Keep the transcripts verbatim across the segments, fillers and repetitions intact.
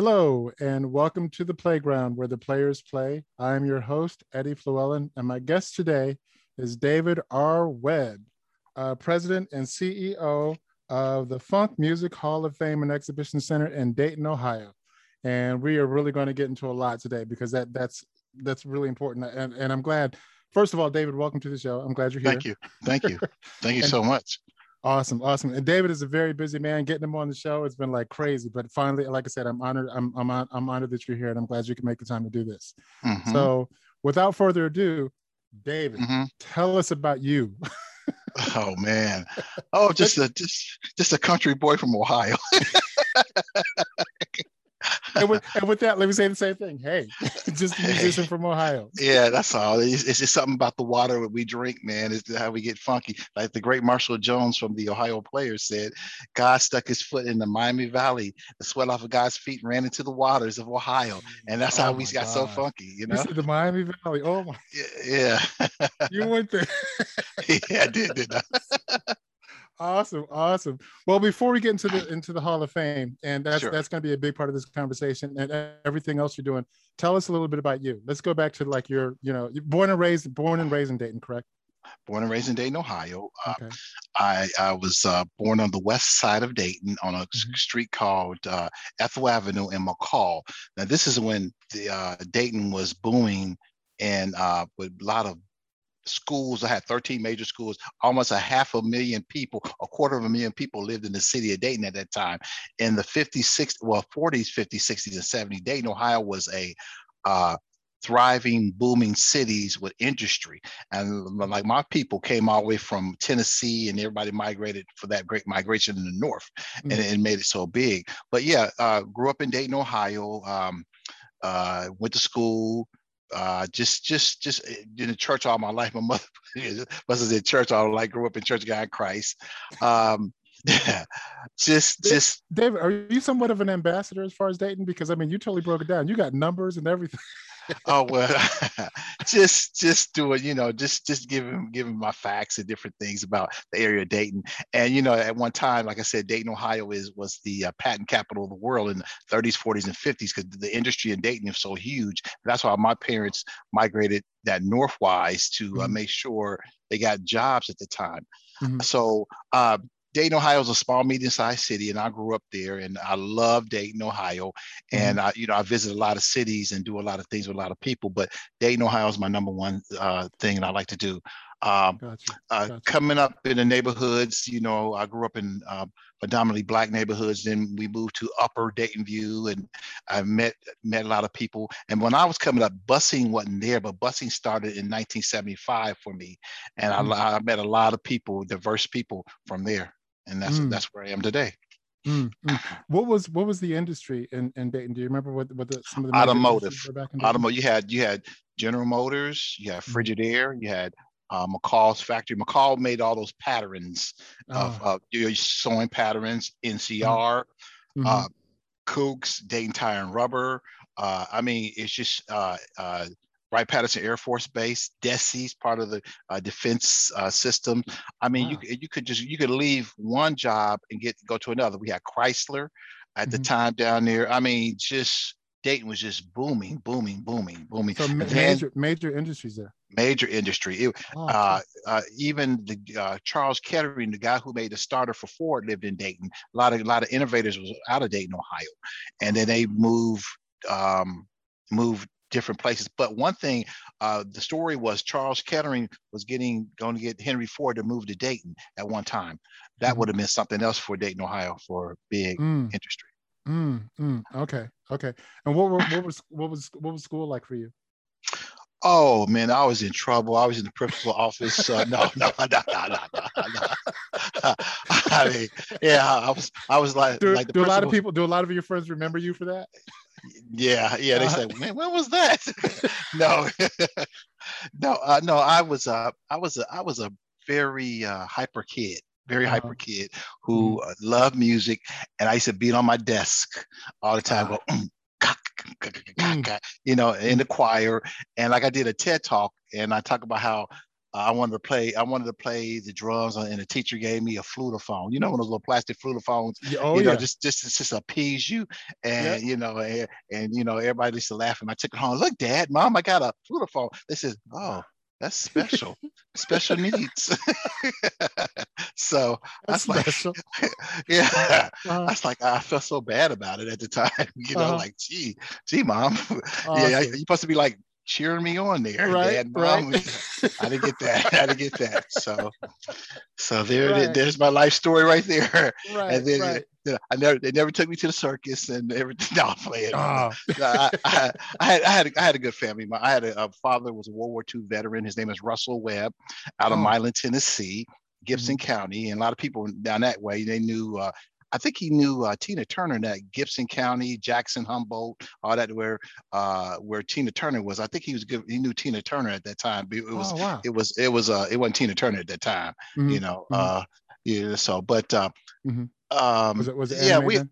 Hello, and welcome to The Playground, where the players play. I am your host, Eddie Fluellen, and my guest today is David R. Webb, uh, President and C E O of the Funk Music Hall of Fame and Exhibition Center in Dayton, Ohio. And we are really going to get into a lot today because that that's that's really important. And, and I'm glad, first of all, David, welcome to the show. I'm glad you're here. Thank you. Thank you. Thank you and, so much. Awesome. Awesome. And David is a very busy man. Getting him on the show, it's been like crazy. But finally, like I said, I'm honored. I'm, I'm, I'm honored that you're here, and I'm glad you can make the time to do this. Mm-hmm. So without further ado, David, mm-hmm. tell us about you. Oh, man. Oh, just a, just, just a country boy from Ohio. And with, and with that, let me say the same thing. Hey, just a musician from Ohio. Yeah, that's all. It's, it's just something about the water that we drink, man. It's how we get funky. Like the great Marshall Jones from the Ohio Players said, God stuck his foot in the Miami Valley. The sweat off of God's feet ran into the waters of Ohio. And that's oh how we got God. so funky, you know? You said the Miami Valley. Oh, my. Yeah. You went there. Yeah, I did, didn't I? Awesome. Awesome. Well, before we get into the into the Hall of Fame, and that's sure. that's going to be a big part of this conversation and everything else you're doing, tell us a little bit about you. Let's go back to like your, you know, born and raised, born and raised in Dayton, correct? Born and raised in Dayton, Ohio. Okay. Uh, I, I was uh, born on the west side of Dayton on a mm-hmm. street called uh, Ethel Avenue in McCall. Now, this is when the uh, Dayton was booming and uh, with a lot of schools. I had thirteen major schools. Almost a half a million people, a quarter of a million people lived in the city of Dayton at that time. In the fifties, sixties, well, forties, fifties, sixties, and seventies, Dayton, Ohio was a uh, thriving, booming cities with industry. And like my people came all the way from Tennessee and everybody migrated for that great migration in the north mm-hmm. and it made it so big. But yeah, uh, grew up in Dayton, Ohio, um, uh, went to school, Uh, just, just, just in the church all my life. My mother was in church all my life. Grew up in Church of God in Christ. Um, yeah, just, just. David, are you somewhat of an ambassador as far as Dayton? Because I mean, you totally broke it down. You got numbers and everything. Oh well, just, just do it. You know, just, just give him, give him my facts and different things about the area of Dayton. And you know, at one time, like I said, Dayton, Ohio is was the uh, patent capital of the world in the thirties, forties, and fifties because the industry in Dayton is so huge. That's why my parents migrated that northwise to mm-hmm. uh, make sure they got jobs at the time. Mm-hmm. So. Uh, Dayton, Ohio is a small, medium-sized city, and I grew up there, and I love Dayton, Ohio. And mm-hmm. I, you know, I visit a lot of cities and do a lot of things with a lot of people, but Dayton, Ohio is my number one uh, thing that I like to do. Um, gotcha. Uh, gotcha. Coming up in the neighborhoods, you know, I grew up in uh, predominantly black neighborhoods. Then we moved to Upper Dayton View, and I met met a lot of people. And when I was coming up, busing wasn't there, but busing started in nineteen seventy-five for me, and mm-hmm. I, I met a lot of people, diverse people from there. And that's mm. that's where I am today. Mm, mm. What was what was the industry in, in Dayton? Do you remember what what the, some of the automotive? Were back in automotive. You had you had General Motors, you had Frigidaire, you had uh, McCall's factory. McCall made all those patterns of oh. uh, you know, sewing patterns, N C R, mm-hmm. uh, Kooks, Dayton Tire and Rubber. Uh, I mean, it's just. Uh, uh, Wright-Patterson Air Force Base, D E S E's part of the uh, defense uh, system. I mean, wow. you you could just you could leave one job and get go to another. We had Chrysler at mm-hmm. the time down there. I mean, just Dayton was just booming, booming, booming, booming. So and major major industries there. Major industry. It, oh, uh, uh, even the uh, Charles Kettering, the guy who made the starter for Ford, lived in Dayton. A lot of a lot of innovators was out of Dayton, Ohio, and then they moved um, moved. different places. But one thing, uh, the story was Charles Kettering was getting going to get Henry Ford to move to Dayton at one time. That mm. would have been something else for Dayton, Ohio, for big mm. industry. Mm. Mm. Okay, okay. And what were, what was what was what was school like for you? Oh man, I was in trouble. I was in the principal's office. Uh, no, no, no, no, no, no. no. I mean, yeah, I was. I was like, do, like the do a lot of people. Do a lot of your friends remember you for that? Yeah, yeah. They uh, said, "Man, when was that?" no, no, uh, no. I was a, I was a, I was a very uh, hyper kid, very uh, hyper kid who uh, loved music, and I used to beat on my desk all the time. Uh, go, mm, cock, cock, cock, cock, mm. you know, in the choir, and like I did a TED talk, and I talk about how I wanted to play. I wanted to play the drums, and the teacher gave me a flutophone. You know, one of those little plastic flutophones. Oh, you know, yeah. just just just appease you, and yeah. you know, and, and you know, everybody used to laugh. And I took it home. Look, Dad, Mom, I got a flutophone. They said, "Oh, that's special, special needs." So that's I was special. Like, yeah, uh, I was like, I felt so bad about it at the time. You know, uh, like, gee, gee, Mom, uh, yeah, you're supposed to be like cheering me on there, right? Dad, Mom, right. I didn't get that. I didn't get that. So, so there, right. there's my life story right there. Right, and then right. you know, I never, they never took me to the circus and everything. No, I'm playing. Oh. No, I, I, I had, I had, a, I had a good family. My, I had a, a father was a World War Two veteran. His name is Russell Webb, out of oh. Milan, Tennessee, Gibson mm-hmm. County, and a lot of people down that way. They knew. Uh, I think he knew uh, Tina Turner in that Gibson County, Jackson, Humboldt, all that where uh, where Tina Turner was. I think he was good, he knew Tina Turner at that time. It was oh, wow. it was it was uh, it wasn't Tina Turner at that time, mm-hmm. you know. Mm-hmm. Uh, yeah, so but uh, mm-hmm. um, was it, was it yeah, we then?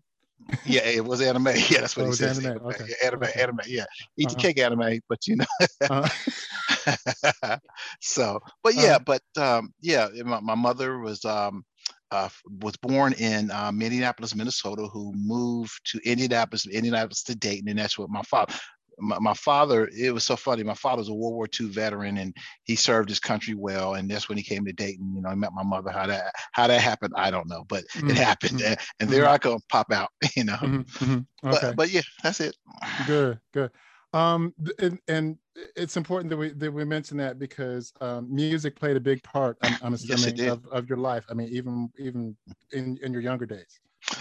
yeah, it was anime. Yeah, that's what oh, he said. Anime, okay. anime, okay. anime, yeah, eat uh-huh. your cake, anime. But you know, uh-huh. so but yeah, uh-huh. but um, yeah, my, my mother was. Um, Uh, was born in uh, Minneapolis, Minnesota, who moved to Indianapolis, Indianapolis to Dayton, and that's what my father. My, my father, it was so funny. My father was a World War Two veteran, and he served his country well. And that's when he came to Dayton. You know, he met my mother. How that how that happened, I don't know, but mm-hmm. it happened. And, and there mm-hmm. I go, pop out. You know, mm-hmm. Okay. but but yeah, that's it. Good, good. Um, and, and it's important that we that we mention that because um, music played a big part. I'm, I'm assuming yes, of, of your life. I mean, even even in, in your younger days.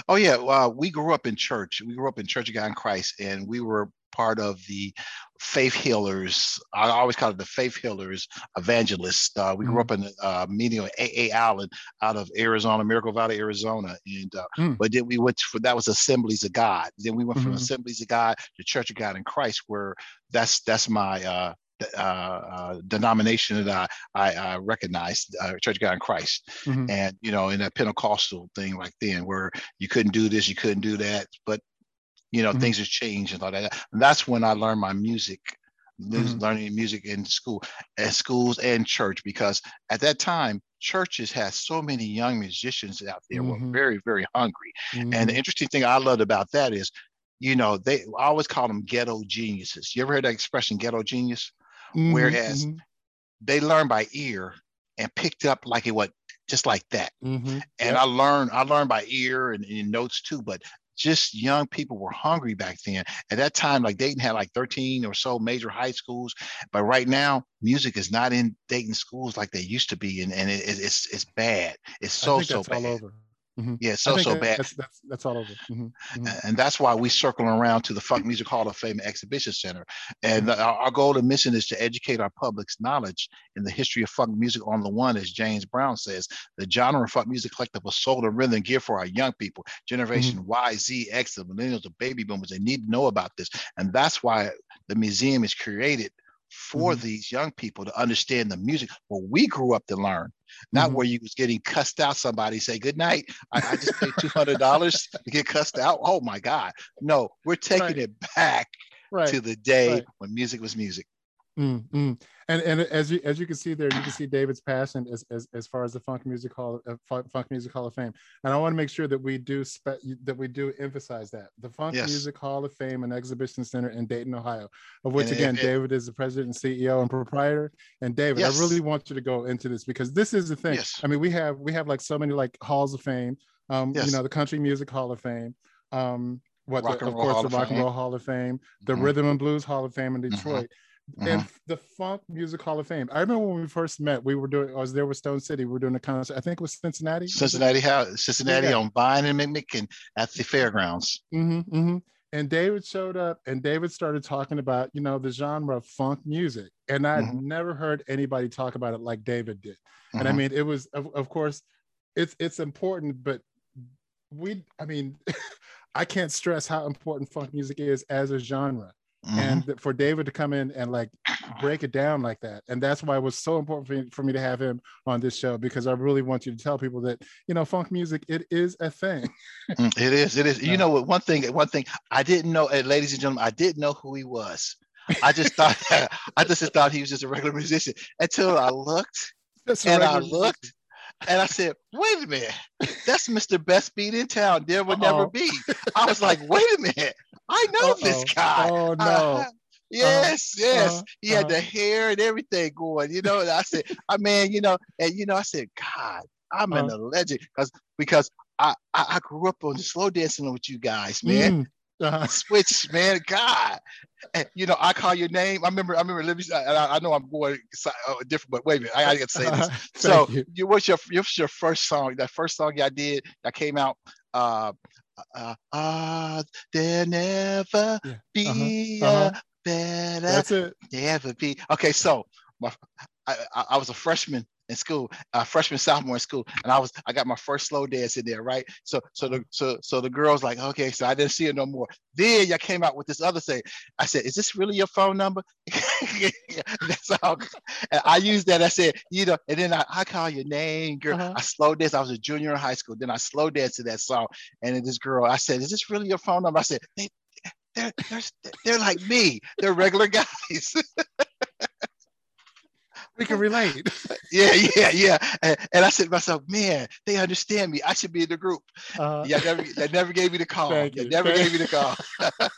Oh yeah, well, we grew up in church. We grew up in Church of God in Christ, and we were part of the faith healers. I always call it the faith healers evangelists. Uh, we mm. grew up in a meeting on A A Allen out of Arizona, Miracle Valley, Arizona. And uh, mm. but then we went for that was Assemblies of God. Then we went from mm-hmm. Assemblies of God to Church of God in Christ, where that's that's my uh, uh, uh, denomination that I I, I recognized, uh, Church of God in Christ, mm-hmm. and you know in that Pentecostal thing like then where you couldn't do this, you couldn't do that, but you know, mm-hmm. things have changed and all that. And that's when I learned my music, mm-hmm. learning music in school, at schools and church, because at that time, churches had so many young musicians out there who mm-hmm. were very, very hungry. Mm-hmm. And the interesting thing I loved about that is, you know, they I always call them ghetto geniuses. You ever heard that expression, ghetto genius? Mm-hmm. Whereas mm-hmm. they learned by ear and picked up like it was just like that. Mm-hmm. And yep. I learned, I learned by ear and, and notes too, but just young people were hungry back then. At that time, like Dayton had like thirteen or so major high schools, but right now music is not in Dayton schools like they used to be, and, and it, it's it's bad. It's so I think so that's bad. All over. Mm-hmm. Yeah, it's so so that, bad. That's, that's that's all over. Mm-hmm. Mm-hmm. And that's why we circle around to the Funk Music Hall of Fame and Exhibition Center, and mm-hmm. our, our goal and mission is to educate our public's knowledge in the history of funk music on the one, as James Brown says, the genre of funk music collective was sold and rhythm gear for our young people, generation mm-hmm. Y, Z, X, the millennials, the baby boomers. They need to know about this, and that's why the museum is created for mm-hmm. these young people to understand the music where we grew up to learn, not mm-hmm. where you was getting cussed out. Somebody say good night. I, I just paid two hundred dollars to get cussed out. Oh my God! No, we're taking right. it back right. to the day right. when music was music. Mm-hmm. And and as you as you can see there, you can see David's passion as as, as far as the Funk Music Hall uh, Funk Music Hall of Fame. And I want to make sure that we do spe- that we do emphasize that the Funk yes. Music Hall of Fame and Exhibition Center in Dayton, Ohio, of which and, again and, and, David is the president and C E O and proprietor. And David, yes. I really want you to go into this because this is the thing. Yes. I mean, we have we have like so many like halls of fame. Um, yes. You know, the Country Music Hall of Fame. Um, what the, of course Hall the of Rock Fame. and Roll Hall of Fame, the mm-hmm. Rhythm and Blues Hall of Fame in Detroit. Mm-hmm. Mm-hmm. And the Funk Music Hall of Fame. I remember when we first met, we were doing, I was there with Stone City. We were doing a concert, I think it was Cincinnati. Cincinnati, Cincinnati yeah. on Vine and McMicken at the fairgrounds. Mm-hmm, mm-hmm. And David showed up and David started talking about, you know, the genre of funk music. And I'd mm-hmm. never heard anybody talk about it like David did. Mm-hmm. And I mean, it was, of, of course, it's it's important, but we, I mean, I can't stress how important funk music is as a genre. Mm-hmm. And for David to come in and like break it down like that. And that's why it was so important for me, for me to have him on this show, because I really want you to tell people that, you know, funk music, it is a thing. It is. It is. You know what? One thing, one thing I didn't know, ladies and gentlemen, I didn't know who he was. I just thought I just thought he was just a regular musician until I looked that's and I looked musician. And I said, wait a minute, that's Mister Best Beat in Town. There will Uh-oh. never be. I was like, wait a minute, I know Uh-oh. this guy. Oh no. Uh, yes, uh, yes. Uh, he had uh, the hair and everything going, you know. And I said, I mean, you know, and you know, I said, God, I'm uh, in a legend because because I, I, I grew up on the slow dancing with you guys, man. Mm. Uh-huh. Switch, man, God, and, you know, I call your name. I remember, I remember. I, I know I'm going different, but wait a minute, I, I got to say this. Uh-huh. So, you. You, what's your what's your first song? That first song y'all did that came out. Uh, uh, uh there never yeah. be uh-huh. Uh-huh. a better. That's it. Never be. Okay, so my, I, I, I was a freshman in school, uh, freshman, sophomore in school, and I was I got my first slow dance in there, right? So so the so so the girl's like, okay, so I didn't see her no more. Then y'all came out with this other thing. I said, is this really your phone number? That's all. And I used that. I said, you know, and then I, I call your name, girl. Uh-huh. I slow danced. I was a junior in high school. Then I slow danced to that song. And then this girl, I said, is this really your phone number? I said, they, they're, they're, they're like me. They're regular guys. We can relate. Yeah, yeah, yeah. And, and I said to myself, man, they understand me. I should be in the group. Uh, yeah, never, they never gave me the call. Thank you. They never thank gave you. me the call.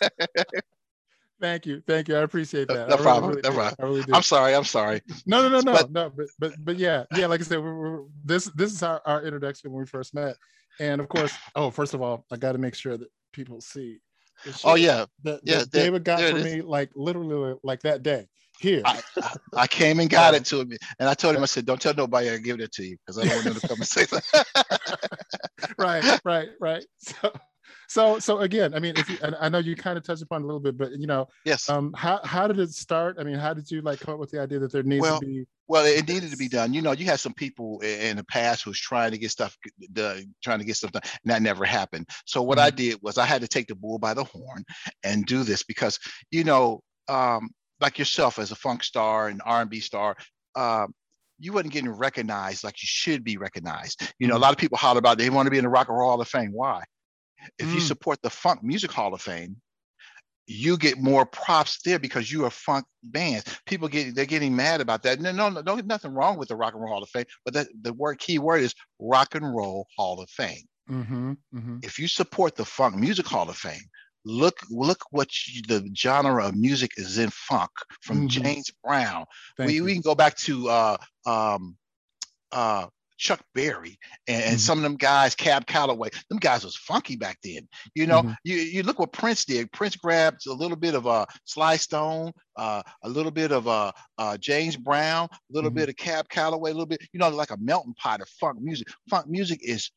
Thank you. Thank you. I appreciate that. No I problem. Really, really no problem. I really do. I'm sorry. I'm sorry. No, no, no, no, but, no. But, but, but yeah, yeah. Like I said, we're, we're, this, this is our, our introduction when we first met. And of course, oh, first of all, I got to make sure that people see. Oh yeah. That, yeah. That there, David got for me, like literally like that day. Here, I, I, I came and got it to him, and I told him, I said, "Don't tell nobody I give it to you because I don't want them to come and say that." Right, right, right. So, so, so again, I mean, if you, and I know you kind of touched upon it a little bit, but you know, yes. Um, how how did it start? I mean, how did you like come up with the idea that there needs well, to be? Well, it needed to be done. You know, you had some people in the past who was trying to get stuff, the, trying to get stuff done, and that never happened. So what mm-hmm. I did was I had to take the bull by the horn and do this because you know. Um, like yourself as a funk star and R and B star, um, you wasn't getting recognized like you should be recognized. You know, mm-hmm. a lot of people holler about they want to be in the Rock and Roll Hall of Fame. Why? If mm. you support the Funk Music Hall of Fame, you get more props there because you are funk bands. People get, they're getting mad about that. No, no, no, no, nothing wrong with the Rock and Roll Hall of Fame, but that, the word, key word is Rock and Roll Hall of Fame. Mm-hmm, mm-hmm. If you support the Funk Music Hall of Fame, Look! Look what you, the genre of music is in funk from mm-hmm. James Brown. Thank we you. we can go back to uh, um, uh, Chuck Berry and, mm-hmm. and some of them guys, Cab Calloway. Them guys was funky back then. You know, mm-hmm. you you look what Prince did. Prince grabbed a little bit of a uh, Sly Stone, uh, a little bit of uh, uh, James Brown, a little mm-hmm. bit of Cab Calloway, a little bit. You know, like a melting pot of funk music. Funk music is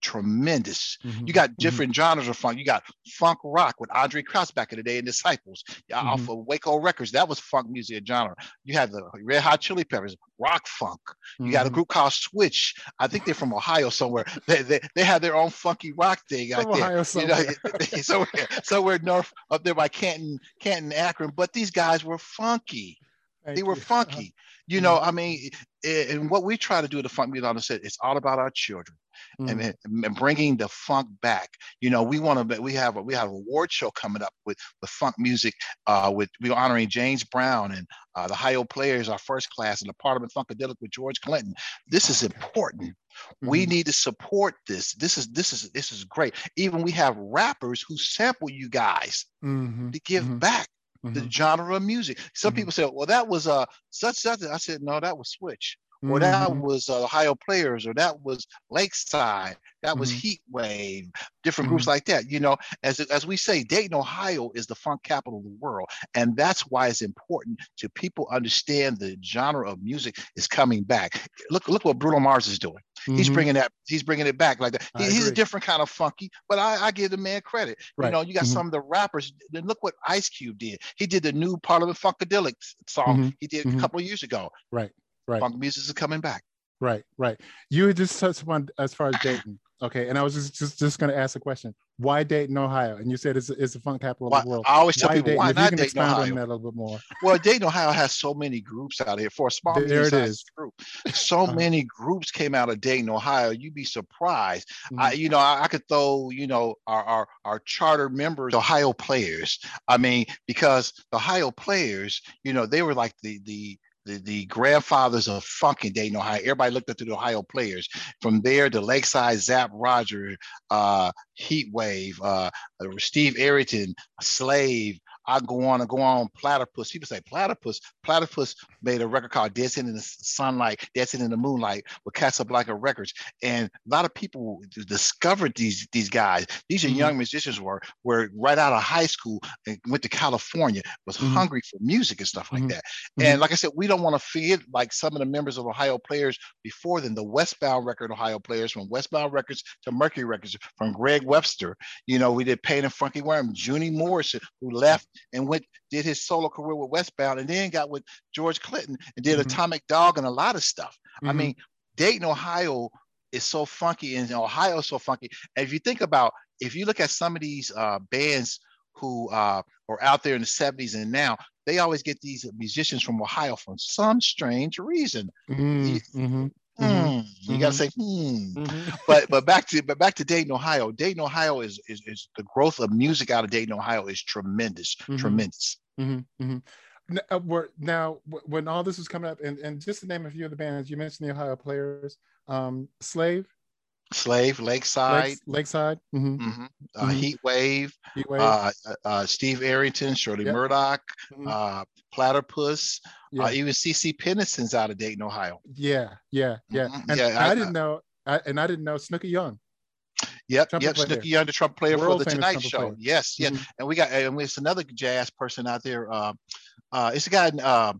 tremendous. Mm-hmm. You got different mm-hmm. genres of funk. You got funk rock with Andre Crouch back in the day and Disciples mm-hmm. off of Waco Records. That was funk music genre. You had the Red Hot Chili Peppers, rock funk. You mm-hmm. got a group called Switch. I think they're from Ohio somewhere. They they, they have their own funky rock thing out from there. Ohio somewhere. You know, somewhere, somewhere north up there by Canton, Canton, Akron. But these guys were funky. Thank they were you. funky. Uh-huh. You know, I mean, and what we try to do with the Funk Music Hall, it's all about our children mm-hmm. and, and bringing the funk back. You know, we want to, we have a, we have an award show coming up with, with funk music. Uh, with we're honoring James Brown and uh, the Ohio Players, our first class, and the Parliament Funkadelic with George Clinton. This is important. Mm-hmm. We need to support this. This is this is this is great. Even we have rappers who sample you guys mm-hmm. to give mm-hmm. back. Mm-hmm. the genre of music. Some mm-hmm. people say, well, that was uh, such, such. I said, no, that was Switch. Mm-hmm. Or that was uh, Ohio Players. Or that was Lakeside. That mm-hmm. was Heatwave. Different mm-hmm. groups like that. You know, as, as we say, Dayton, Ohio is the funk capital of the world. And that's why it's important to people understand the genre of music is coming back. Look, look what Bruno Mars is doing. Mm-hmm. He's bringing that. He's bringing it back like that. He, he's a different kind of funky, but I, I give the man credit. Right. You know, you got mm-hmm. some of the rappers. Then look what Ice Cube did. He did the new Parliament Funkadelic song mm-hmm. he did mm-hmm. a couple of years ago. Right, right. Funk music is coming back. Right, right. You just touched upon as far as Dayton. Okay, and I was just just, just going to ask a question. Why Dayton, Ohio? And you said it's, it's the funk capital why, of the world. I always tell why people, Dayton? why if not you can Dayton, expound Ohio? on that a little bit more. Well, Dayton, Ohio has so many groups out here. For a small size group, so many groups came out of Dayton, Ohio. You'd be surprised. Mm-hmm. I, you know, I, I could throw, you know, our, our, our charter members, Ohio Players. I mean, because the Ohio Players, you know, they were like the the The, the grandfathers of funk in Dayton, Ohio. Everybody looked up to the Ohio Players. From there to Lakeside, Zap Roger, uh, Heatwave, uh, Steve Ayrton, Slave. I go on and go on. Platypus. People say Platypus. Platypus made a record called Dancing in the Sunlight, Dancing in the Moonlight with Casablanca Records. And a lot of people discovered these, these guys. These are mm-hmm. young musicians were, were right out of high school and went to California, was mm-hmm. hungry for music and stuff like mm-hmm. that. And mm-hmm. like I said, we don't want to forget like some of the members of Ohio Players before then, the Westbound Record Ohio Players, from Westbound Records to Mercury Records, from Greg Webster. You know, we did Pain and Funky Worm, Junie Morrison, who left and went did his solo career with Westbound, and then got with George Clinton and did mm-hmm. Atomic Dog and a lot of stuff. Mm-hmm. I mean, Dayton, Ohio is so funky, and Ohio is so funky. And if you think about, if you look at some of these uh, bands who uh, are out there in the seventies and now, they always get these musicians from Ohio for some strange reason. Mm-hmm. Mm-hmm. Mm, mm-hmm. You gotta say, hmm. Mm-hmm. but but back to but back to Dayton, Ohio. Dayton, Ohio is is, is the growth of music out of Dayton, Ohio is tremendous, mm-hmm. tremendous. Mm-hmm. Mm-hmm. Now, when all this was coming up, and, and just to name a few of the bands you mentioned, the Ohio Players, um, Slave, Slave, Lakeside, Lakes, Lakeside, mm-hmm. Mm-hmm. Uh, mm-hmm. Heatwave, Heatwave. Uh, uh, Steve Ayrton, Shirley yep. Murdoch, mm-hmm. uh, Platypus. Yeah. Uh, even C C Pennison's out of Dayton, Ohio. Yeah, yeah, yeah. Mm-hmm. And yeah, I, I didn't know, I, and I didn't know Snooki Young. Yep, trumpet yep. Snooki Young, the trumpet player World for the Tonight Show. Player. Yes, yes. Mm-hmm. And we got, and it's another jazz person out there. Uh, uh, it's a guy, uh,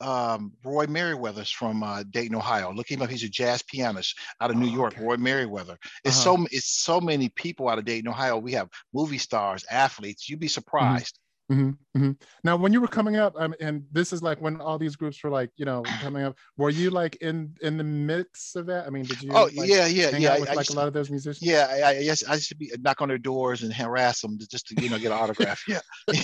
um, Roy Merriweather's from uh, Dayton, Ohio. Look him up. He's a jazz pianist out of New oh, York. Okay. Roy Merriweather. It's uh-huh. so, it's so many people out of Dayton, Ohio. We have movie stars, athletes. You'd be surprised. Mm-hmm. Mm-hmm, mm-hmm. Now, when you were coming up, um, and this is like when all these groups were like, you know, coming up, were you like in in the mix of that? I mean, did you? Oh like, yeah, yeah, hang yeah. Out with, I, I like used, a lot of those musicians. Yeah, I, I yes, I used to be knock on their doors and harass them just to you know get an autograph. Yeah, yeah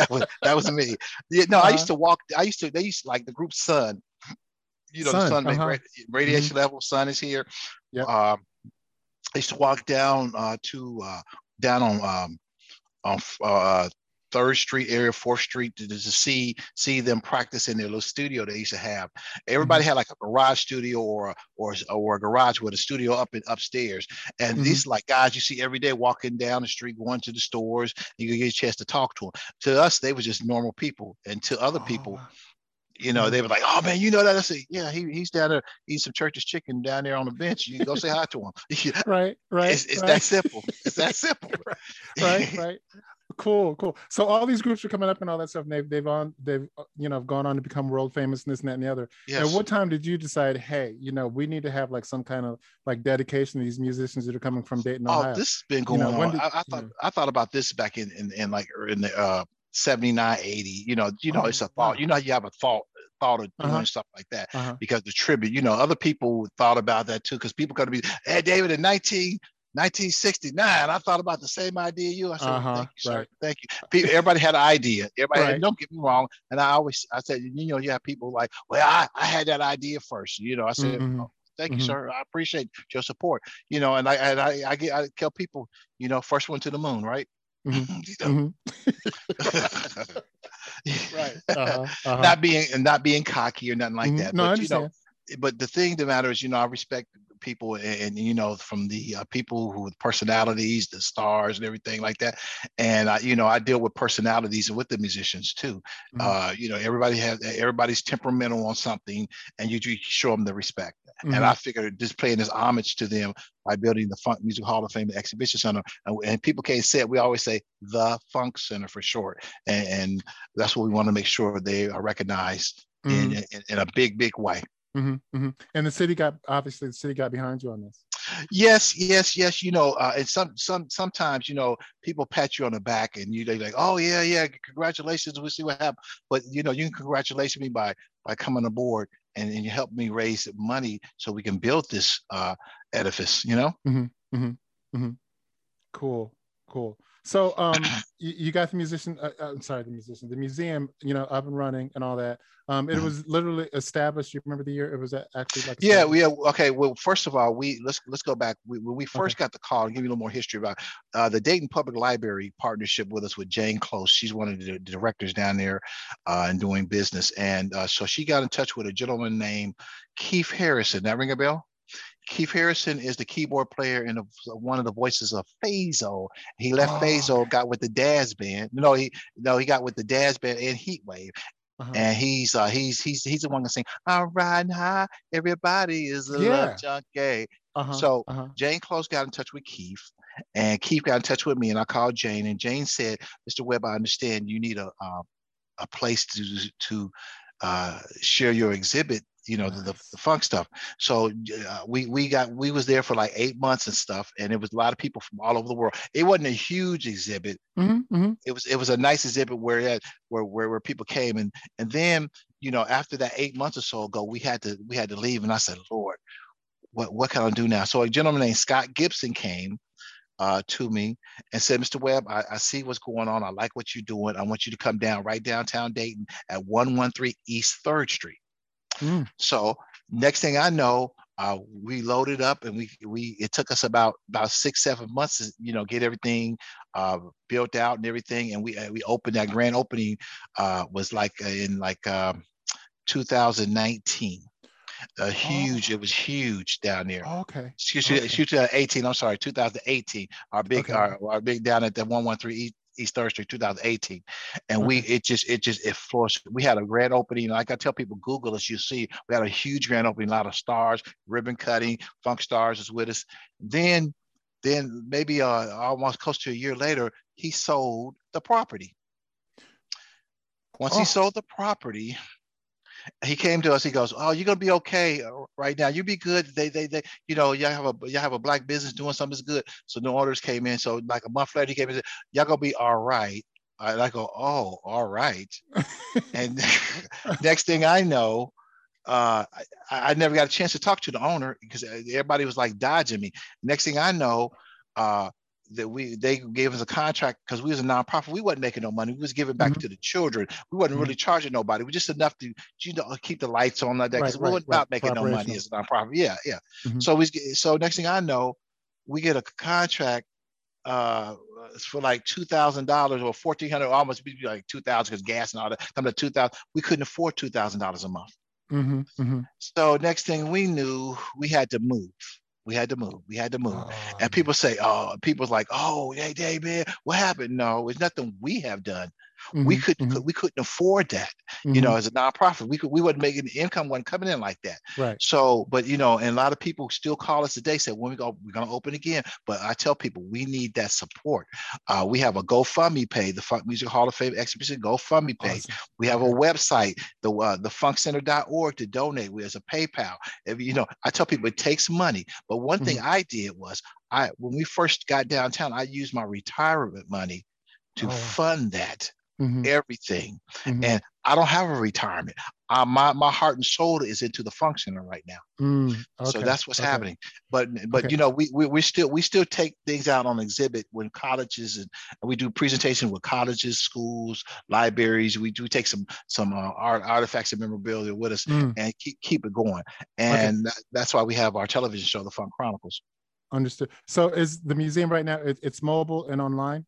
that was that was me. Yeah, no, uh-huh. I used to walk. I used to. They used to, like the group Sun. You know, Sun, the Sun uh-huh. radiation mm-hmm. level. Sun is here. Yeah. Um, I used to walk down uh, to uh, down on um, on. Uh, Third Street area, Fourth Street to, to see see them practice in their little studio they used to have. Everybody mm-hmm. had like a garage studio or or or a garage with a studio up and upstairs. And mm-hmm. these like guys you see every day walking down the street, going to the stores. You get a chance to talk to them. To us, they were just normal people, and to other oh. people, you know, mm-hmm. they were like, "Oh man, you know that?" I said, "Yeah, he he's down there eating some Church's chicken down there on the bench. You go say hi to him." right, right. It's, it's right. that simple. It's that simple. right, right. Cool, cool. So all these groups are coming up and all that stuff, and they've they've on they've you know gone on to become world famous and this and that and the other. Yes. At what time did you decide, hey, you know, we need to have like some kind of like dedication to these musicians that are coming from Dayton, Ohio? Oh, this has been going you know, on. When did, I, I thought you know. I thought about this back in in, in like in the uh, seventy-nine, eighty. You know, you know, oh, it's a thought. Wow. You know, you have a thought. thought of doing uh-huh. stuff like that uh-huh. because the tribute. You know, other people thought about that too because people going to be, hey, David, in nineteen. nineteen sixty-nine, I thought about the same idea you. I said, uh-huh, well, thank you, sir. Right. Thank you. People, everybody had an idea. Everybody, right. had, don't get me wrong. And I always, I said, you know, you have people like, well, I, I had that idea first. You know, I said, mm-hmm. oh, thank mm-hmm. you, sir. I appreciate your support. You know, and I, and I, I get, I tell people, you know, first one to the moon, right? Mm-hmm. you mm-hmm. right. Uh-huh, uh-huh. Not being, not being cocky or nothing like mm-hmm. that. No, but, I understand. You know, but the thing that matters, you know, I respect people and, and you know, from the uh, people who with personalities, the stars and everything like that. And I, you know, I deal with personalities with the musicians too. Mm-hmm. Uh, you know, everybody has, everybody's temperamental on something and you, you show them the respect. Mm-hmm. And I figured just playing this homage to them by building the Funk Music Hall of Fame and Exhibition Center. And, and people can't say it. We always say the Funk Center for short. And, and that's what we want to make sure they are recognized mm-hmm. in, in, in a big, big way. Mm-hmm, mm-hmm. And the city got obviously the city got behind you on this. Yes, yes, yes. You know, uh, and some, some, sometimes you know people pat you on the back and you they like, oh yeah, yeah, congratulations. We'll see what happens. But you know, you can congratulate me by by coming aboard and, and you help me raise money so we can build this uh, edifice. You know. Mm-hmm. Mm-hmm. Mm-hmm. Cool, cool. So um, you, you got the musician, uh, I'm sorry, the musician, the museum, you know, up and running and all that. Um, it was literally established. You remember the year it was actually like? Yeah, we, okay. Well, first of all, we let's let's go back. We, when we first okay. got the call, I'll give you a little more history about uh, the Dayton Public Library partnership with us with Jane Close. She's one of the directors down there uh, and doing business. And uh, so she got in touch with a gentleman named Keith Harrison. That ring a bell? Keith Harrison is the keyboard player and one of the voices of Faisal. He left oh, Faisal, okay. got with the Daz Band. No, he no, he got with the Daz Band and Heatwave. Uh-huh. And he's uh, he's he's he's the one that sing, I'm riding high, everybody is a yeah. love junkie. Uh-huh. So uh-huh. Jane Close got in touch with Keith, and Keith got in touch with me, and I called Jane, and Jane said, Mister Webb, I understand you need a uh, a place to to uh, share your exhibit. You know, nice. the, the funk stuff. So uh, we we got we was there for like eight months and stuff, and it was a lot of people from all over the world. It wasn't a huge exhibit. Mm-hmm, mm-hmm. It was it was a nice exhibit where it had, where where where people came, and and then you know after that eight months or so ago, we had to we had to leave, and I said, Lord, what what can I do now? So a gentleman named Scott Gibson came uh, to me and said, Mister Webb, I, I see what's going on. I like what you're doing. I want you to come down right downtown Dayton at one one three East Third Street. Mm. So next thing I know, uh, we loaded up, and we we it took us about about six seven months to you know get everything uh, built out and everything, and we uh, we opened. That grand opening uh, was like in like um, two thousand nineteen. Uh, huge, oh. It was huge down there. Oh, okay. Excuse me, okay. two thousand eighteen. I'm sorry, two thousand eighteen. Our big, okay. our, our big down at the one one three East Third Street, two thousand eighteen, and okay. we it just it just it flourished. We had a grand opening. Like I tell people, Google us, you see. We had a huge grand opening, a lot of stars, ribbon cutting. Funk Stars was with us. Then, then maybe uh, almost close to a year later, he sold the property. Once oh. he sold the property, he came to us. He goes, "Oh, you're gonna be okay right now. You be good. They, they, they. You know, y'all have a y'all have a black business doing something that's good." So new orders came in. So like a month later, he came and said, "Y'all gonna be all right." And I go, "Oh, all right." And next thing I know, uh, I, I never got a chance to talk to the owner because everybody was like dodging me. Next thing I know, uh, that we they gave us a contract because we was a nonprofit. We wasn't making no money. We was giving back mm-hmm. to the children. We wasn't mm-hmm. really charging nobody. We just enough to you know keep the lights on like that because right, we right, were right. not making no money as a nonprofit. Yeah, yeah. Mm-hmm. So we so next thing I know, we get a contract uh, for like two thousand dollars or fourteen hundred, almost be like two thousand because gas and all that. Come to two thousand, we couldn't afford two thousand dollars a month. Mm-hmm, mm-hmm. So next thing we knew, we had to move. We had to move. We had to move. Oh, and people say, oh, people's like, oh, hey, David, what happened? No, it's nothing we have done. Mm-hmm, we couldn't mm-hmm. we couldn't afford that. Mm-hmm. You know, as a nonprofit, we could we wasn't making the income wasn't coming in like that. Right. So, but you know, and a lot of people still call us today, say, when we go, we're gonna open again. But I tell people we need that support. Uh, we have a GoFundMe page, the Funk Music Hall of Fame Exhibition GoFundMe page. Awesome. We have a website, the uh, the funk center dot org to donate. We as a PayPal. If, you know, I tell people it takes money. But one mm-hmm. thing I did was I when we first got downtown, I used my retirement money to oh. fund that. Mm-hmm. Everything. Mm-hmm. And I don't have a retirement. I, my my heart and soul is into the Funk Center right now. Mm, okay, so that's what's okay. happening. But but okay. you know we we we still we still take things out on exhibit when colleges and we do presentations with colleges, schools, libraries. We do take some some uh, art artifacts and memorabilia with us mm. and keep keep it going. And okay. that, that's why we have our television show, the Funk Chronicles. Understood. So is the museum right now? It, it's mobile and online.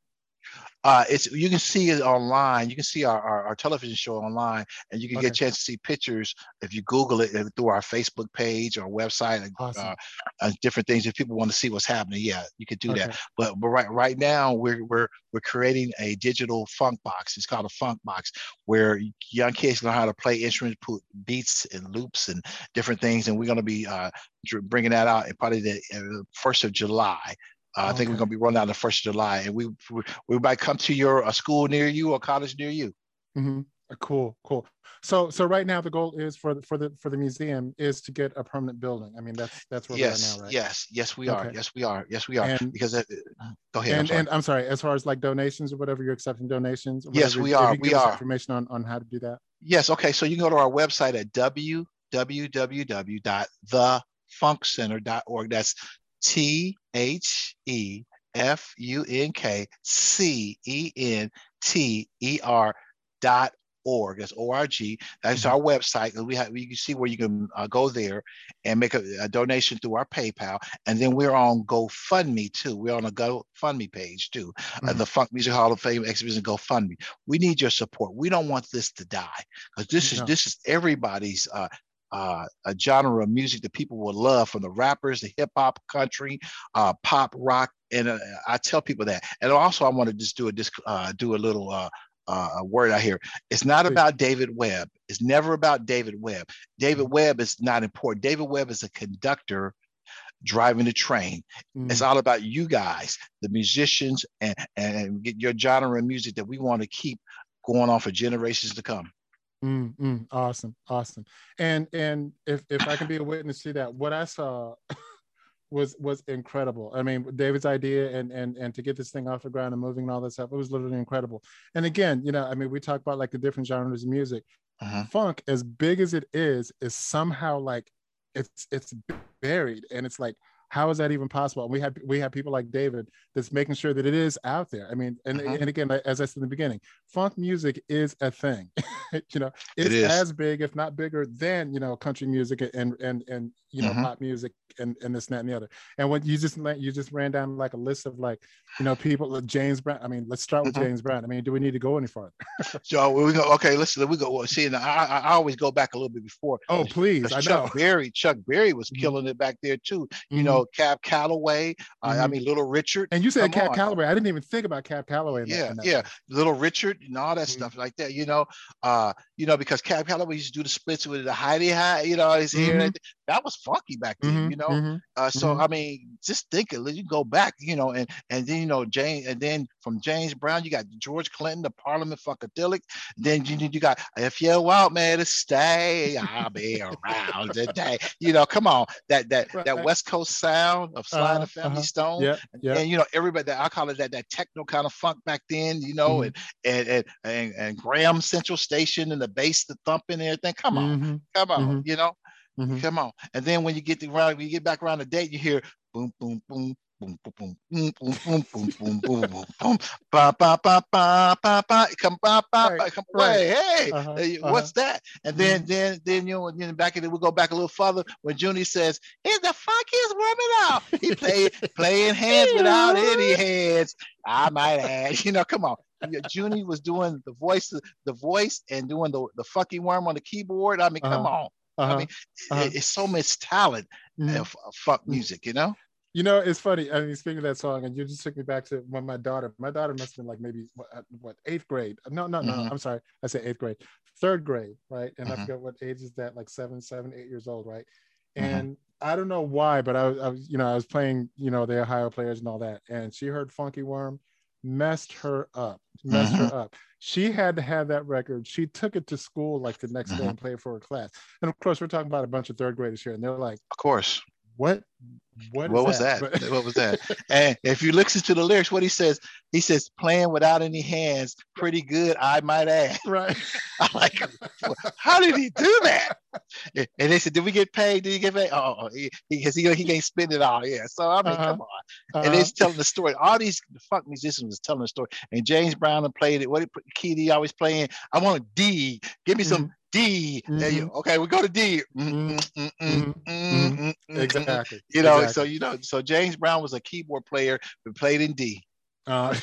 Uh, it's you can see it online. You can see our, our, our television show online, and you can okay. get a chance to see pictures if you Google it through our Facebook page or website. Awesome. uh, uh, different things if people want to see what's happening. Yeah, you could do okay. that. But but right right now we're we're we're creating a digital funk box. It's called a funk box, where young kids learn how to play instruments, put beats and loops and different things. And we're going to be uh, bringing that out in probably the uh, first of July. Uh, I think okay. we're going to be running out on the first of July, and we we, we might come to your a school near you or college near you. Mm-hmm. Cool, cool. So so right now the goal is for the, for the for the museum is to get a permanent building. I mean that's that's where yes, we are now, right? Yes, yes, we okay. are. Yes, we are. Yes, we are. And, because uh, go ahead. And I'm, and I'm sorry. As far as like donations or whatever, you're accepting donations. Whatever, yes, we are. If you we give are. Us information on on how to do that. Yes. Okay. So you can go to our website at w w w dot the funk center dot org. That's T H E F U N K C E N T E R dot org. That's O R G. That's our website. And we have, you can see where you can uh, go there and make a, a donation through our PayPal. And then we're on GoFundMe too. We're on a GoFundMe page too. Mm-hmm. uh, the Funk Music Hall of Fame Exhibition GoFundMe. We need your support. We don't want this to die, because this is, no. this is everybody's uh, uh, a genre of music that people will love, from the rappers, the hip hop, country, uh, pop, rock. And uh, I tell people that. And also I want to just do a, disc, uh, do a little, uh, Uh, a word out here. It's not about David Webb. It's never about David Webb. David Webb is not important. David Webb is a conductor driving the train. Mm-hmm. It's all about you guys, the musicians, and, and get your genre of music that we want to keep going on for generations to come. Mm-hmm. Awesome. Awesome. And and if, if I can be a witness to that, what I saw was was incredible. I mean, David's idea and and and to get this thing off the ground and moving and all that stuff, it was literally incredible. And again, you know, I mean, we talk about like the different genres of music. Uh-huh. Funk, as big as it is, is somehow like it's it's buried, and it's like, how is that even possible? And we have we have people like David that's making sure that it is out there. I mean, and uh-huh. and again, as I said in the beginning, funk music is a thing. You know, it's it is. as big, if not bigger, than, you know, country music and and and you know, uh-huh. pop music and and this and that and the other. And what you just you just ran down like a list of like, you know, people like James Brown. I mean, let's start with uh-huh. James Brown. I mean, do we need to go any farther? So we go. Okay, listen, we go. See, now I I always go back a little bit before. Oh, please, I Chuck know. Berry, Chuck Berry was killing mm-hmm. it back there too. You mm-hmm. know. Cab Calloway, uh, mm-hmm. I mean, Little Richard. And you said Cab Calloway. I didn't even think about Cab Calloway. In yeah, that, in that yeah. Way. Little Richard and all that mm-hmm. stuff like that, you know, uh, you know, because Cab Calloway used to do the splits with the hidey high, you know, his mm-hmm. hair. That was funky back then, mm-hmm. you know. Mm-hmm. uh, so, mm-hmm. I mean, just think of it. You go back, you know, and, and then, you know, Jane, and then from James Brown, you got George Clinton, the Parliament Funkadelic. Then you, you got, if you want me to stay, I'll be around today. You know, come on. That, that, right. that West Coast sound of Sly and the Family uh-huh. Stone, yeah, yeah. and you know, everybody that I call it that that techno kind of funk back then, you know, mm-hmm. and, and and and and Graham Central Station and the bass, the thumping, and everything. Come on, mm-hmm. come on, mm-hmm. you know, mm-hmm. come on. And then when you get the round, when you get back around the date, you hear boom, boom, boom. Boom, boom, boom, boom, boom, boom, boom, boom, boom, boom, ba, ba, ba, ba, ba, ba, come, ba, ba, ba, come, play. Hey, uh-huh, hey uh-huh. what's that? And then, mm-hmm. then, then, you know, then back in it, we'll go back a little further when Junie says, "It's the funkiest woman out." He played playing hands without any hands. I might add, you know, come on. Junie was doing the voice, the voice, and doing the the funky worm on the keyboard. I mean, uh-huh. come on. Uh-huh. I mean, uh-huh. it, it's so much talent mm-hmm. in funk music, you know. You know, it's funny. I mean, speaking of that song, and you just took me back to when my daughter, my daughter must have been like maybe what, what eighth grade? No, no, no. Mm-hmm. I'm sorry. I said eighth grade, third grade, right? And mm-hmm. I forget what age is that? Like seven, seven, eight years old, right? And mm-hmm. I don't know why, but I, I was, you know, I was playing, you know, the Ohio Players and all that, and she heard Funky Worm, messed her up, messed mm-hmm. her up. She had to have that record. She took it to school like the next mm-hmm. day and played for her class. And of course, we're talking about a bunch of third graders here, and they're like, "Of course." What, what, what was that? that? What was that? And if you listen to the lyrics, what he says, he says, "Playing without any hands, pretty good, I might add." Right. I'm like, how did he do that? And they said, "Did we get paid? Did you get paid?" Oh, because he, he, he can't spend it all. Yeah. So I mean, uh-huh. come on. Uh-huh. And they're telling the story. All these funk musicians was telling the story. And James Brown played it. What key did he always playing? I want a D. Give me mm-hmm. some. D, mm-hmm. there you, okay, we go to D. Mm-hmm. Mm-hmm. Mm-hmm. Exactly. You know, exactly. so you know, so James Brown was a keyboard player who played in D. Uh,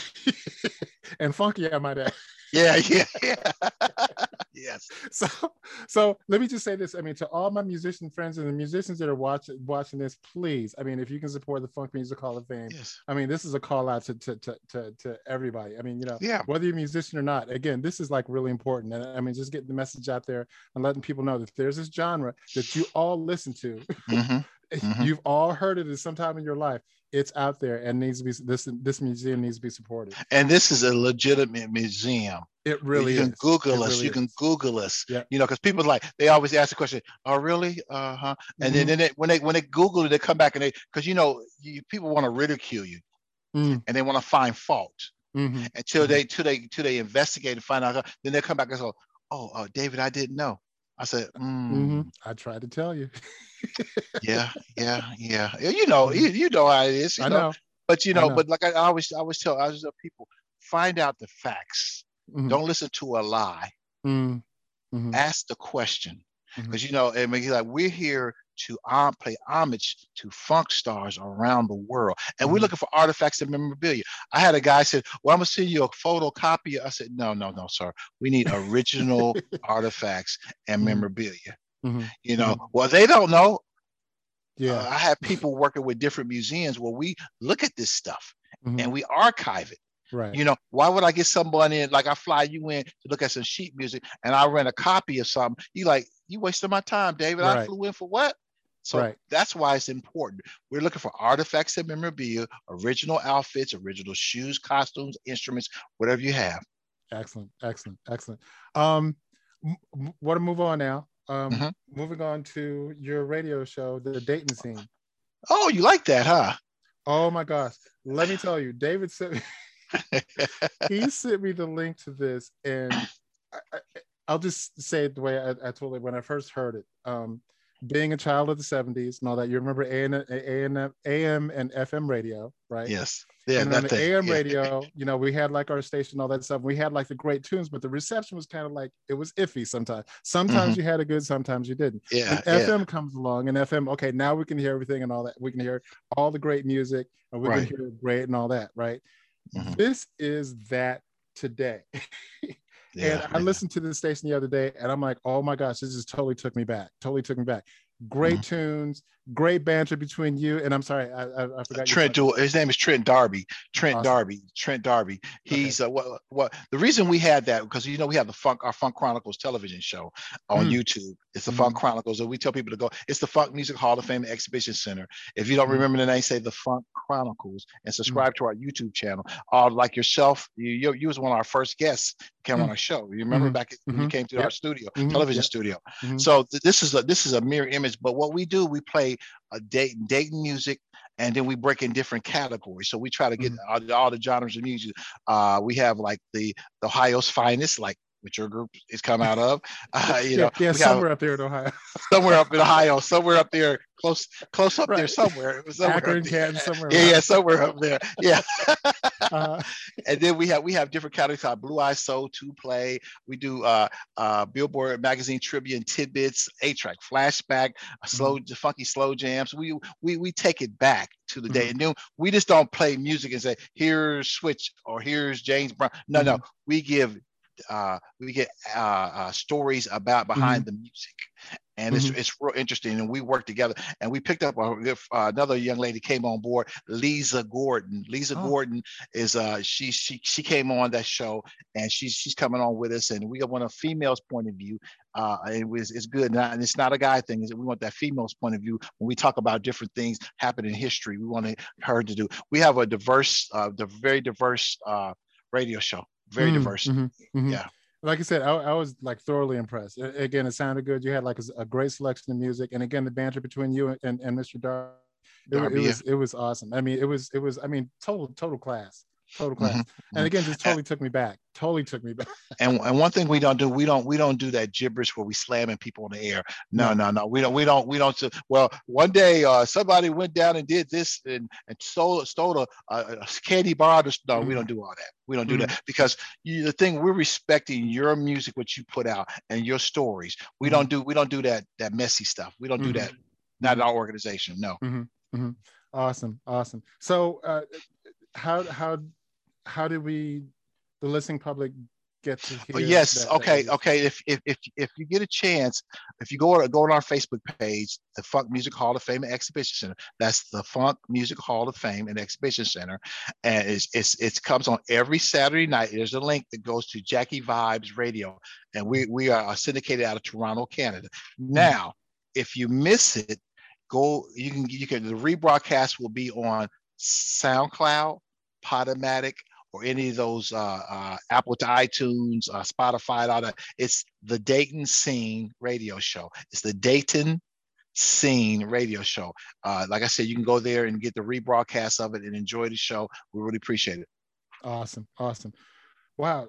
and funky, I might add. Yeah, yeah, yeah. Yes. So, so let me just say this. I mean, to all my musician friends and the musicians that are watching watching this, please. I mean, if you can support the Funk Music Hall of Fame, yes. I mean, this is a call out to to to to, to everybody. I mean, you know, yeah. whether you're a musician or not. Again, this is like really important. And I mean, just getting the message out there and letting people know that there's this genre that you all listen to. Mm-hmm. Mm-hmm. You've all heard it at some time in your life. It's out there and needs to be this. This museum needs to be supported. And this is a legitimate museum. It really you is. You can Google it us. Really you is. can Google us. Yeah. You know, because people like they always ask the question. Oh, really? Uh huh. And mm-hmm. then, then they, when they when they Google it, they come back and they because you know you, people want to ridicule you, mm. and they want to find fault mm-hmm. until mm-hmm. they till they till they investigate and find out. Then they come back and say, "Oh, uh, David, I didn't know." I said, mm, mm-hmm. I tried to tell you. yeah, yeah, yeah. You know, you, you know how it is. You I know. know. But, you know, know, but like I always I always tell I always tell people, find out the facts. Mm-hmm. Don't listen to a lie. Mm-hmm. Ask the question. Because, mm-hmm. you know, I mean, like, we're here to um, play homage to funk stars around the world. And mm-hmm. we're looking for artifacts and memorabilia. I had a guy said, well, I'm going to send you a photocopy. I said, no, no, no, sir. We need original artifacts and memorabilia. Mm-hmm. You know, mm-hmm. well, they don't know. Yeah, uh, I have people working with different museums where we look at this stuff mm-hmm. and we archive it. Right. You know, why would I get someone in, like I fly you in to look at some sheet music and I rent a copy of something? You like, you wasted my time, David. Right. I flew in for what? So right. that's why it's important. We're looking for artifacts and memorabilia, original outfits, original shoes, costumes, instruments, whatever you have. Excellent, excellent, excellent. Um, m- want to move on now. Um, mm-hmm. Moving on to your radio show, the Dayton Scene. Oh, you like that, huh? Oh my gosh. Let me tell you, David said... he sent me the link to this, and I, I, I'll just say it the way I, I told it when I first heard it. Um, being a child of the seventies and all that, you remember A M and F M radio, right? Yes. Yeah, and on the thing. A M yeah. radio, you know, we had like our station, all that stuff. We had like the great tunes, but the reception was kind of like, it was iffy sometimes. Sometimes mm-hmm. you had it good, sometimes you didn't. Yeah, yeah. F M comes along, and F M, okay, now we can hear everything and all that. We can hear all the great music, and we right. can hear it great and all that, right? Mm-hmm. This is that today. yeah, and I yeah. listened to the station the other day, and I'm like, oh my gosh, this just totally took me back. Totally took me back. Great mm-hmm. tunes, great banter between you. And I'm sorry, I, I, I forgot. Uh, Trent, du- his name is Trent Darby. Trent awesome. Darby. Trent Darby. He's okay. uh, what? What? The reason we had that because you know we have the Funk, our Funk Chronicles television show on mm. YouTube. It's the mm. Funk Chronicles, and we tell people to go. It's the Funk Music Hall of Fame and Exhibition Center. If you don't mm. remember the name, say the Funk Chronicles and subscribe mm. to our YouTube channel. Uh, like yourself, you, you you was one of our first guests came mm. on our show. You remember mm-hmm. back when mm-hmm. you came to yep. our studio, mm-hmm. television yep. studio. Mm-hmm. So th- this is a this is a mirror image. But what we do, we play a Dayton, Dayton music, and then we break in different categories. So we try to get mm-hmm. all, all the genres of music. Uh, we have like the, the Ohio's finest, like which your group is come out of. Uh, you yeah, know, yeah, somewhere have, up there in Ohio. somewhere up in Ohio, somewhere up there, close, close up right. there somewhere. somewhere Akron, Canton, somewhere. Yeah, right. yeah, somewhere up there. Yeah. uh-huh. And then we have we have different categories like Blue Eye Soul, Two Play. We do uh, uh, Billboard Magazine Tribune, Tidbits, eight track Flashback, a slow, mm-hmm. funky slow jams. We we we take it back to the mm-hmm. day, and then we just don't play music and say here's Switch or here's James Brown. No, mm-hmm. no, we give. Uh, we get uh, uh, stories about behind mm-hmm. the music, and mm-hmm. it's it's real interesting. And we work together, and we picked up a, if, uh, another young lady came on board, Lisa Gordon. Lisa oh. Gordon is uh, she she she came on that show, and she's she's coming on with us, and we want a female's point of view. Uh, it was it's good, not, and it's not a guy thing. It's, we want that female's point of view when we talk about different things happen in history. We want her to do. We have a diverse, uh, the very diverse uh, radio show. Very mm-hmm, diverse. Mm-hmm, mm-hmm. Yeah. Like I said, I, I was like thoroughly impressed. Again, it sounded good. You had like a, a great selection of music. And again, the banter between you and, and, and Mister Darby, it, Darby, it was yeah. it was awesome. I mean, it was, it was, I mean, total, total class. Total class. Mm-hmm. And again, just totally took me back. Totally took me back. And and one thing we don't do, we don't we don't do that gibberish where we slamming people on the air. No, no, no. We don't we don't we don't. Well, one day uh, somebody went down and did this and and stole stole a, a candy bar. No, mm-hmm. we don't do all that. We don't do mm-hmm. that because you, the thing we're respecting your music, what you put out, and your stories. We mm-hmm. don't do we don't do that that messy stuff. We don't do mm-hmm. that. Not in our organization. No. Mm-hmm. Mm-hmm. Awesome, awesome. So. Uh, How how how did we the listening public get to hear? Yes, okay, okay. If if if if you get a chance, if you go go on our Facebook page, the Funk Music Hall of Fame and Exhibition Center. That's the Funk Music Hall of Fame and Exhibition Center, and it's it's it comes on every Saturday night. There's a link that goes to Jackie Vibes Radio, and we we are syndicated out of Toronto, Canada. Now, if you miss it, go you can you can the rebroadcast will be on SoundCloud, Podomatic, or any of those uh, uh, Apple to iTunes, uh, Spotify, all that. It's the Dayton Scene radio show. It's the Dayton Scene radio show. Uh, like I said, you can go there and get the rebroadcast of it and enjoy the show. We really appreciate it. Awesome. Awesome. Wow.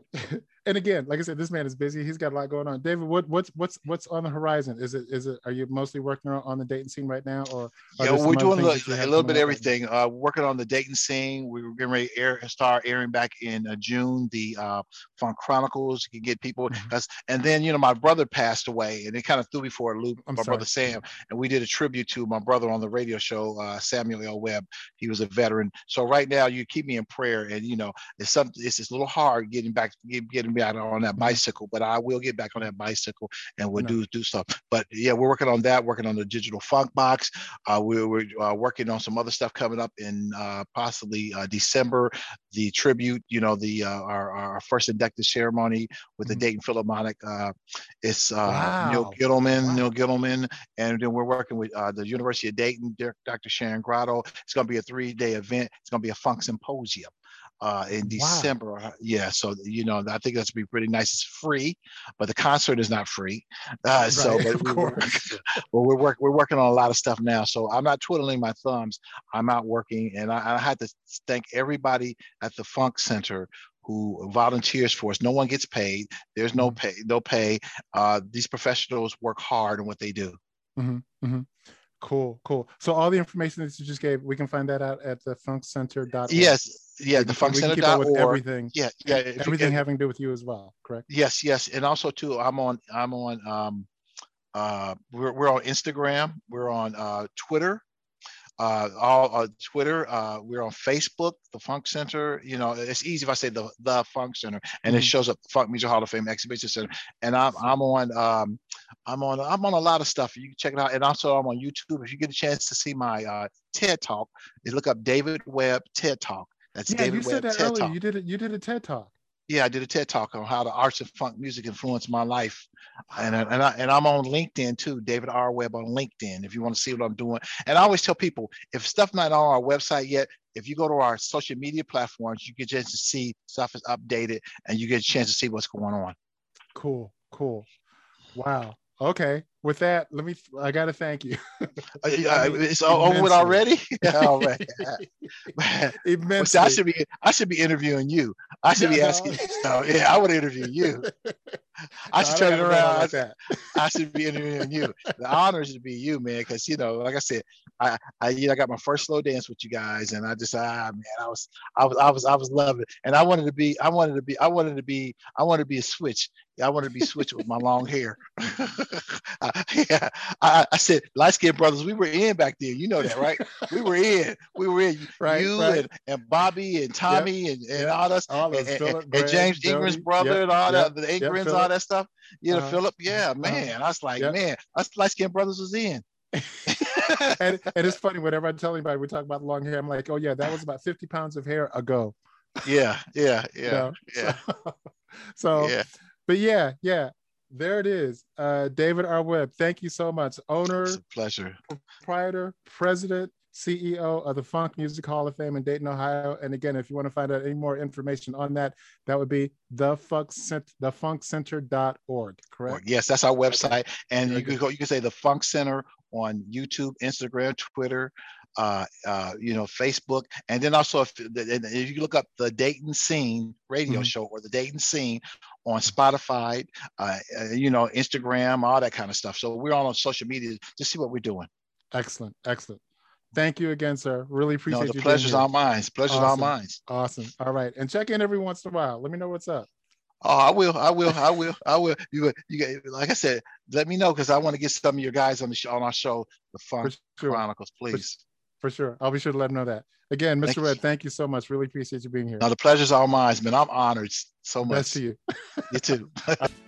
and again, like I said, this man is busy. He's got a lot going on. David, what, what's what's what's on the horizon? Is it is it? Are you mostly working on the Dayton scene right now, or yeah, we're doing a, a little bit of everything. Uh, working on the Dayton scene. We're getting ready to air, start airing back in uh, June. The uh, Funk Chronicles. You can get people. That's, and then you know my brother passed away, and it kind of threw me for a loop. I'm my sorry. brother Sam, and we did a tribute to my brother on the radio show, uh, Samuel L. Webb. He was a veteran. So right now, you keep me in prayer, and you know it's something. It's just a little hard getting back. Get, getting me out on that bicycle, but I will get back on that bicycle and we'll no. do do stuff. But yeah, we're working on that, working on the digital funk box. Uh, we, we're uh, working on some other stuff coming up in uh, possibly uh, December, the tribute, you know, the uh, our, our first inducted ceremony with the mm-hmm. Dayton Philharmonic. Uh, it's uh, wow. Neil Gittleman, wow. Neil Gittleman, and then we're working with uh, the University of Dayton, Doctor Sharon Grotto. It's going to be a three-day event. It's going to be a funk symposium. Uh, in December, wow. yeah. So you know, I think that's be pretty nice. It's free, but the concert is not free. Uh, right, so, but we work, well, we're work, we're working on a lot of stuff now. So I'm not twiddling my thumbs. I'm out working, and I, I had to thank everybody at the Funk Center who volunteers for us. No one gets paid. There's no pay. No pay. Uh, these professionals work hard in what they do. Mm-hmm, mm-hmm. Cool, cool. So all the information that you just gave, we can find that out at the funk center dot org. Yes. Yeah, the funk center dot org. Everything. Yeah, yeah. Everything having to do with you as well, correct? Yes, yes. And also too, I'm on I'm on um uh we're we're on Instagram, we're on uh Twitter. Uh, all on Twitter, uh, we're on Facebook, the Funk Center. You know, it's easy if I say the the Funk Center, and mm-hmm. it shows up. Funk Music Hall of Fame Exhibition Center, and I'm I'm on um, I'm on I'm on a lot of stuff. You can check it out, and also I'm on YouTube. If you get a chance to see my uh, TED Talk, you look up David Webb TED Talk. That's yeah, David you said Webb that TED earlier. Talk. You did it. You did a TED Talk. Yeah, I did a TED Talk on how the arts of funk music influenced my life. And, and, I, and I'm on LinkedIn too, David R. Webb on LinkedIn, if you want to see what I'm doing. And I always tell people, if stuff's not on our website yet, if you go to our social media platforms, you get a chance to see stuff is updated and you get a chance to see what's going on. Cool, cool. Wow. Okay. With that, let me, I got to thank you. uh, it's over with already? Oh, man. Man. Immensely. I should, be, I should be interviewing you. I should no, be asking no. you. So, yeah, I would interview you. I should no, I turn it around. Like that. I should be interviewing you. The honor should be you, man, because, you know, like I said, I, I, you know, I got my first slow dance with you guys, and I just, ah, man, I was, I was, I was, I was loving it. And I wanted to be, I wanted to be, I wanted to be, I wanted to be a switch. I wanted to be switched with my long hair. I, yeah, I, I said, light skinned brothers, we were in back then. You know that, right? We were in, we were in. Right, you right. And, and Bobby and Tommy yep. and, and yep. all us, all and, Phillip, and, Greg, and James Jody. Ingram's brother yep. and all yep. that, the Ingrams, yep. all that stuff. You know, uh, Philip, yeah, man. Uh, I was like, yep. man, us light skinned brothers was in. and, and it's funny, whenever I tell anybody we talk about long hair, I'm like, oh yeah, that was about fifty pounds of hair ago. Yeah, yeah, yeah, no? yeah. So, so yeah. But yeah, yeah, there it is. Uh, David R. Webb, thank you so much. Owner, it's a pleasure. Proprietor, president, C E O of the Funk Music Hall of Fame in Dayton, Ohio. And again, if you want to find out any more information on that, that would be the Funk Center, the funk center dot org, correct? Yes, that's our website. And you can go, you can say the Funk Center on YouTube, Instagram, Twitter, Uh, uh, you know, Facebook, and then also if, if you look up the Dayton Scene radio mm-hmm. show or the Dayton Scene on Spotify, uh, you know, Instagram, all that kind of stuff. So we're all on social media to see what we're doing. Excellent, excellent. Thank you again, sir. Really appreciate no, the you. The pleasure's all mine. Pleasure's all mine. Awesome. All right, and check in every once in a while. Let me know what's up. Oh, I will, I will, I will, I will. You, you, like I said, let me know because I want to get some of your guys on the show, on our show, the Funk sure. Chronicles, please. For For sure. I'll be sure to let him know that. Again, Mister Webb, thank you so much. Really appreciate you being here. Now, the pleasure's all mine, man. I'm honored so much. Best to you. You too.